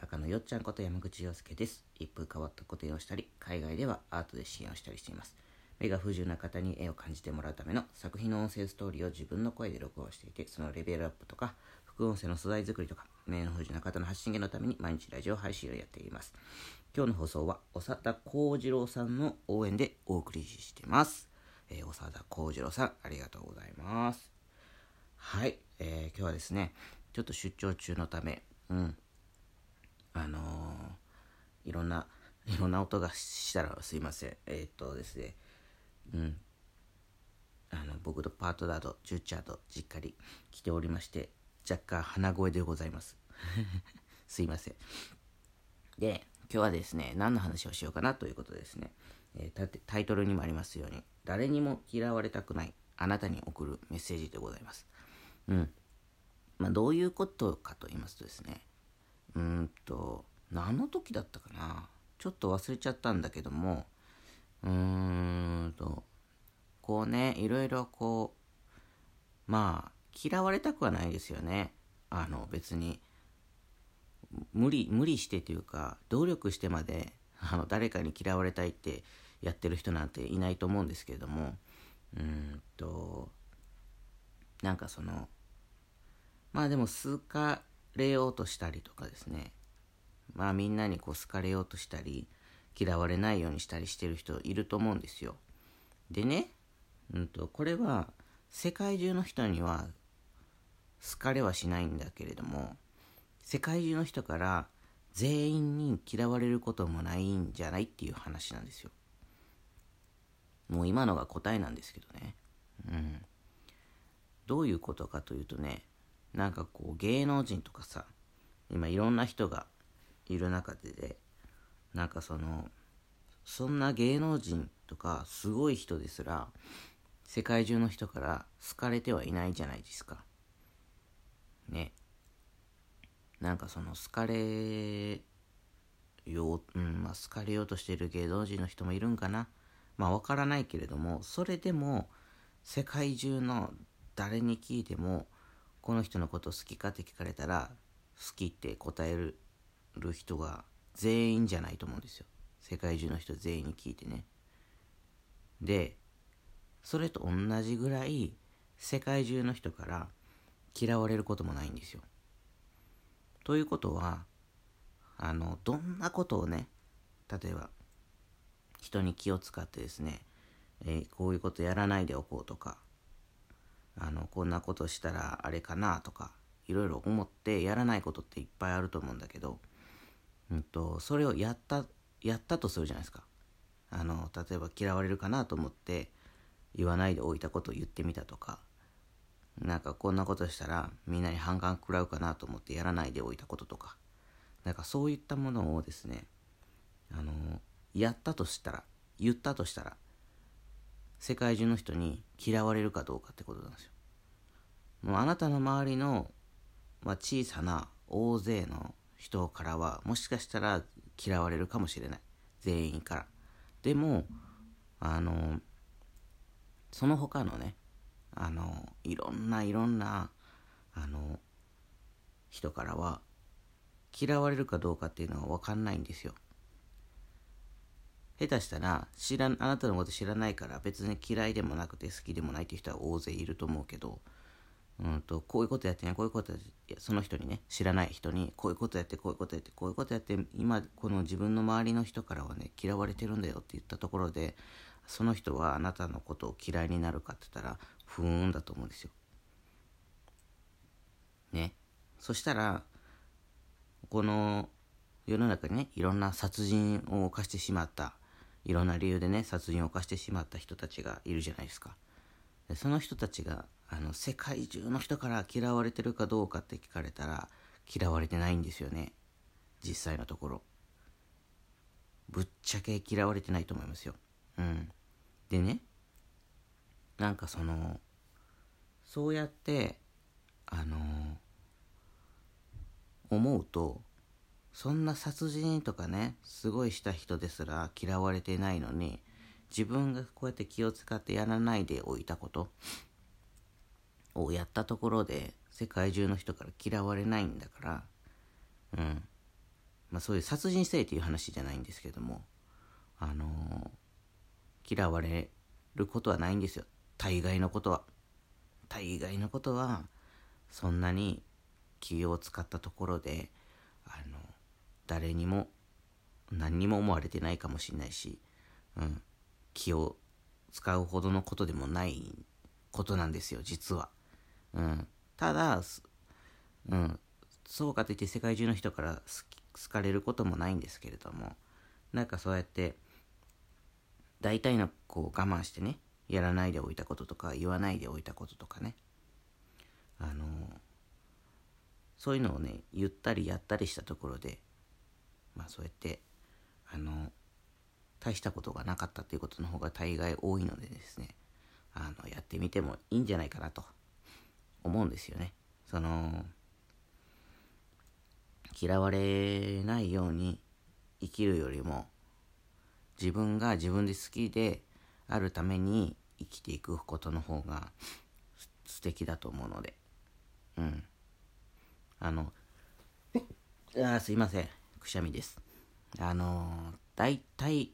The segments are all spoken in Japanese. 画家のよっちゃんこと山口洋介です。一風変わった個展をしたり、海外ではアートで支援をしたりしています。目が不自由な方に絵を感じてもらうための作品の音声ストーリーを自分の声で録音していて、そのレベルアップとか、副音声の素材作りとか、目の不自由な方の発信源のために毎日ラジオ配信をやっています。今日の放送は、長田幸次郎さんの応援でお送りしています。長田幸次郎さん、ありがとうございます。はい、今日はですね、ちょっと出張中のため、いろんな音がしたらすいません。ですね、僕のパートナーとジューチャーと実家に来ておりまして、若干鼻声でございますすいません。で、今日はですね、何の話をしようかなということですね。タイトルにもありますように、誰にも嫌われたくないあなたに送るメッセージでございます。どういうことかと言いますとですね、何の時だったかな、ちょっと忘れちゃったんだけども、こうね、いろいろこう、嫌われたくはないですよね。別に無理してというか、努力してまで誰かに嫌われたいってやってる人なんていないと思うんですけれども、でも好かれようとしたりとかですね、みんなにこう好かれようとしたり、嫌われないようにしたりしてる人いると思うんですよ。でね、これは世界中の人には好かれはしないんだけれども、世界中の人から全員に嫌われることもないんじゃないっていう話なんですよ。もう今のが答えなんですけどね。どういうことかというとね、芸能人とかさ、今いろんな人がいる中で、そんな芸能人とかすごい人ですら、世界中の人から好かれてはいないじゃないですか。ね。好かれよう、好かれようとしている芸能人の人もいるんかな。わからないけれども、それでも世界中の誰に聞いても、この人のこと好きかって聞かれたら、好きって答える人が全員じゃないと思うんですよ。世界中の人全員に聞いてね。で、それと同じぐらい世界中の人から嫌われることもないんですよ。ということは、どんなことをね、例えば人に気を使ってですね、こういうことやらないでおこうとか、こんなことしたらあれかなとか、いろいろ思ってやらないことっていっぱいあると思うんだけど、それをやったとするじゃないですか。例えば嫌われるかなと思って言わないでおいたことを言ってみたとか、こんなことしたらみんなに反感食らうかなと思ってやらないでおいたこととか、そういったものをですね、言ったとしたら、世界中の人に嫌われるかどうかってことなんですよ。もうあなたの周りの、小さな大勢の人からは、もしかしたら嫌われるかもしれない。全員から。でも、その他のね、いろんな、人からは、嫌われるかどうかっていうのは分かんないんですよ。下手したらあなたのこと知らないから、別に嫌いでもなくて好きでもないっていう人は大勢いると思うけど、こういうことやってね、こういうことやって、その人にね、知らない人にこういうことやって、こういうことやって、こういうことやって、今この自分の周りの人からはね、嫌われてるんだよって言ったところで、その人はあなたのことを嫌いになるかって言ったら、不運だと思うんですよ。ね。そしたら、この世の中にね、いろんな殺人を犯してしまった、いろんな理由でね、殺人を犯してしまった人たちがいるじゃないですか。で、その人たちが世界中の人から嫌われてるかどうかって聞かれたら、嫌われてないんですよね。実際のところ、ぶっちゃけ嫌われてないと思いますよ。でね、そうやって思うと、そんな殺人とかね、すごいした人ですら嫌われてないのに、自分がこうやって気を使ってやらないでおいたことをやったところで、世界中の人から嫌われないんだから、そういう殺人性という話じゃないんですけども、嫌われることはないんですよ。大概のことはそんなに気を使ったところで誰にも何にも思われてないかもしれないし、気を使うほどのことでもないことなんですよ、実は。ただ、そうかといって世界中の人から好かれることもないんですけれども、なんかそうやって大体のこう我慢してね、やらないでおいたこととか言わないでおいたこととかね、そういうのをね、言ったりやったりしたところで、そうやって大したことがなかったということの方が大概多いのでですね、やってみてもいいんじゃないかなと思うんですよね。嫌われないように生きるよりも、自分が自分で好きであるために生きていくことの方が素敵だと思うので、すいません、くしゃみです。大体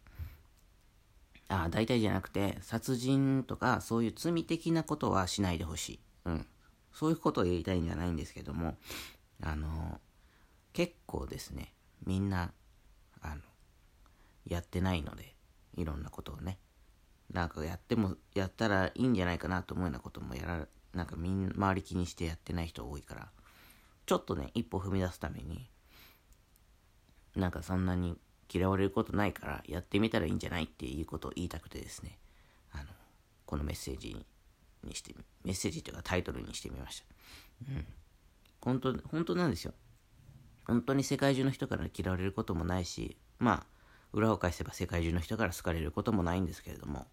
じゃなくて、殺人とかそういう罪的なことはしないでほしい。そういうことを言いたいんじゃないんですけども、結構ですね、みんなやってないので、いろんなことをね、なんかやったらいいんじゃないかなと思うようなこともなんか周り気にしてやってない人多いから、ちょっとね、一歩踏み出すために、なんかそんなに嫌われることないからやってみたらいいんじゃないっていうことを言いたくてですね、このメッセージというかタイトルにしてみました。本当なんですよ。本当に世界中の人から嫌われることもないし、裏を返せば世界中の人から好かれることもないんですけれども、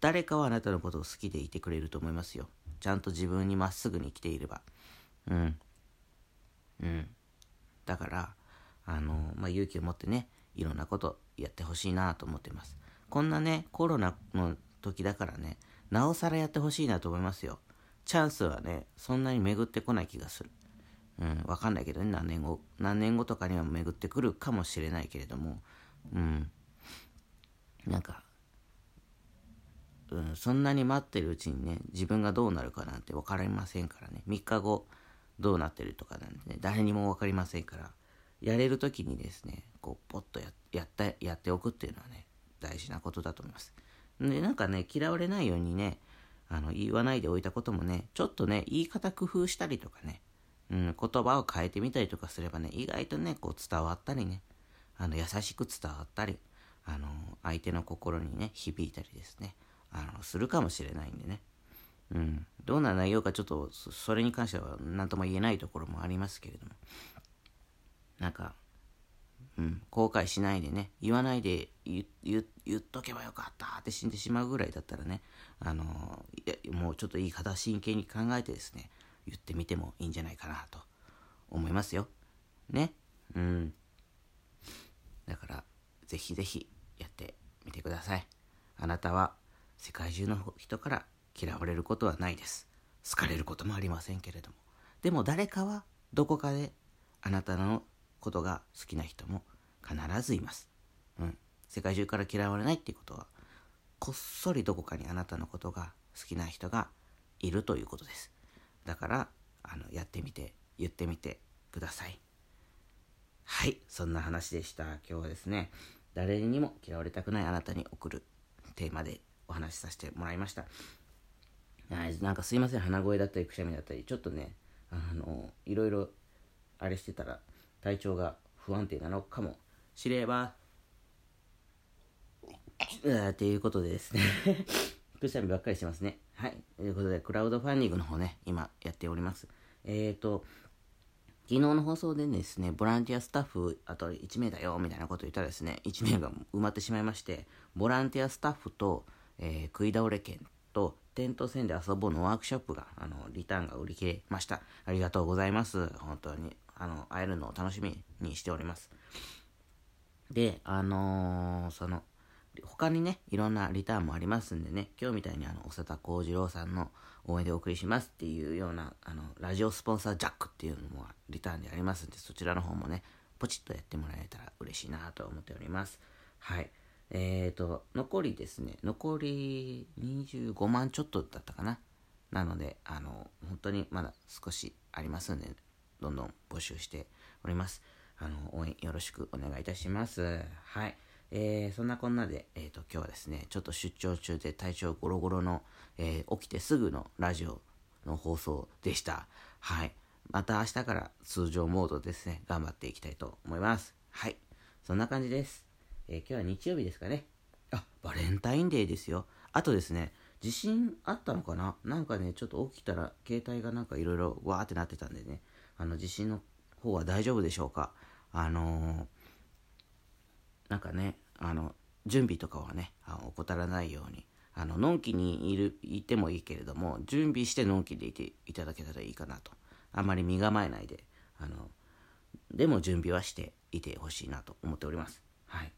誰かはあなたのことを好きでいてくれると思いますよ。ちゃんと自分にまっすぐに生きていれば。だから、勇気を持ってね、いろんなことやってほしいなと思っています。こんなね、コロナの時だからね、なおさらやってほしいなと思いますよ。チャンスはね、そんなに巡ってこない気がする。わかんないけどね、何年後とかには巡ってくるかもしれないけれども、そんなに待ってるうちにね、自分がどうなるかなんて分かりませんからね。3日後どうなってるとかなんてね、誰にも分かりませんから、やれる時にですね、ポッとやっておくっていうのはね、大事なことだと思います。で、嫌われないようにね、言わないでおいたこともね、ちょっとね、言い方工夫したりとかね、言葉を変えてみたりとかすればね、意外とね、伝わったりね、優しく伝わったり、相手の心にね、響いたりですね、するかもしれないんでね。どんな内容かちょっと、それに関しては何とも言えないところもありますけれども、後悔しないでね、言わないで言っとけばよかったって死んでしまうぐらいだったらね、もうちょっといい方真剣に考えてですね、言ってみてもいいんじゃないかなと思いますよ。ね。だから、ぜひぜひやってみてください。あなたは世界中の人から嫌われることはないです。好かれることもありませんけれども。でも誰かはどこかであなたのことが好きな人も必ずいます。世界中から嫌われないっていうことは、こっそりどこかにあなたのことが好きな人がいるということです。だから、やってみて、言ってみてください。はい、そんな話でした。今日はですね、誰にも嫌われたくないあなたに送るテーマでお話しさせてもらいました。すいません、鼻声だったりくしゃみだったり、ちょっとね、いろいろあれしてたら体調が不安定なのかもしればということでですねくしゃみばっかりしてますね。はい。ということで、クラウドファンディングの方ね、今やっております。昨日の放送でですね、ボランティアスタッフ、あと1名だよ、みたいなこと言ったらですね、1名が埋まってしまいまして、ボランティアスタッフと、食い倒れ券と、テント戦で遊ぼうのワークショップが、リターンが売り切れました。ありがとうございます。本当に、会えるのを楽しみにしております。で、他にね、いろんなリターンもありますんでね、今日みたいに長田幸次郎さんの応援でお送りしますっていうような、ラジオスポンサージャックっていうのもリターンでありますんで、そちらの方もね、ポチッとやってもらえたら嬉しいなと思っております。はい。残り25万ちょっとだったかな。なので、本当にまだ少しありますんで、どんどん募集しております。応援よろしくお願いいたします。はい。そんなこんなで、今日はですね、ちょっと出張中で体調ゴロゴロの、起きてすぐのラジオの放送でした。はい。また明日から通常モードですね、頑張っていきたいと思います。はい。そんな感じです。今日は日曜日ですかね。あ、バレンタインデーですよ。あとですね、地震あったのかな？なんかね、ちょっと起きたら携帯がなんかいろいろわーってなってたんでね、地震の方は大丈夫でしょうか？なんかね、準備とかはね、怠らないように、のんきにいてもいいけれども、準備してのんきでいていただけたらいいかなと。あまり身構えないで、でも準備はしていてほしいなと思っております。はい。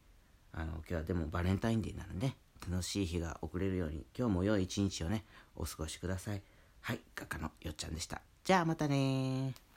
今日はでもバレンタインデーなので、ね、楽しい日が送れるように、今日も良い一日をね、お過ごしください。はい、画家のよっちゃんでした。じゃあまたねー。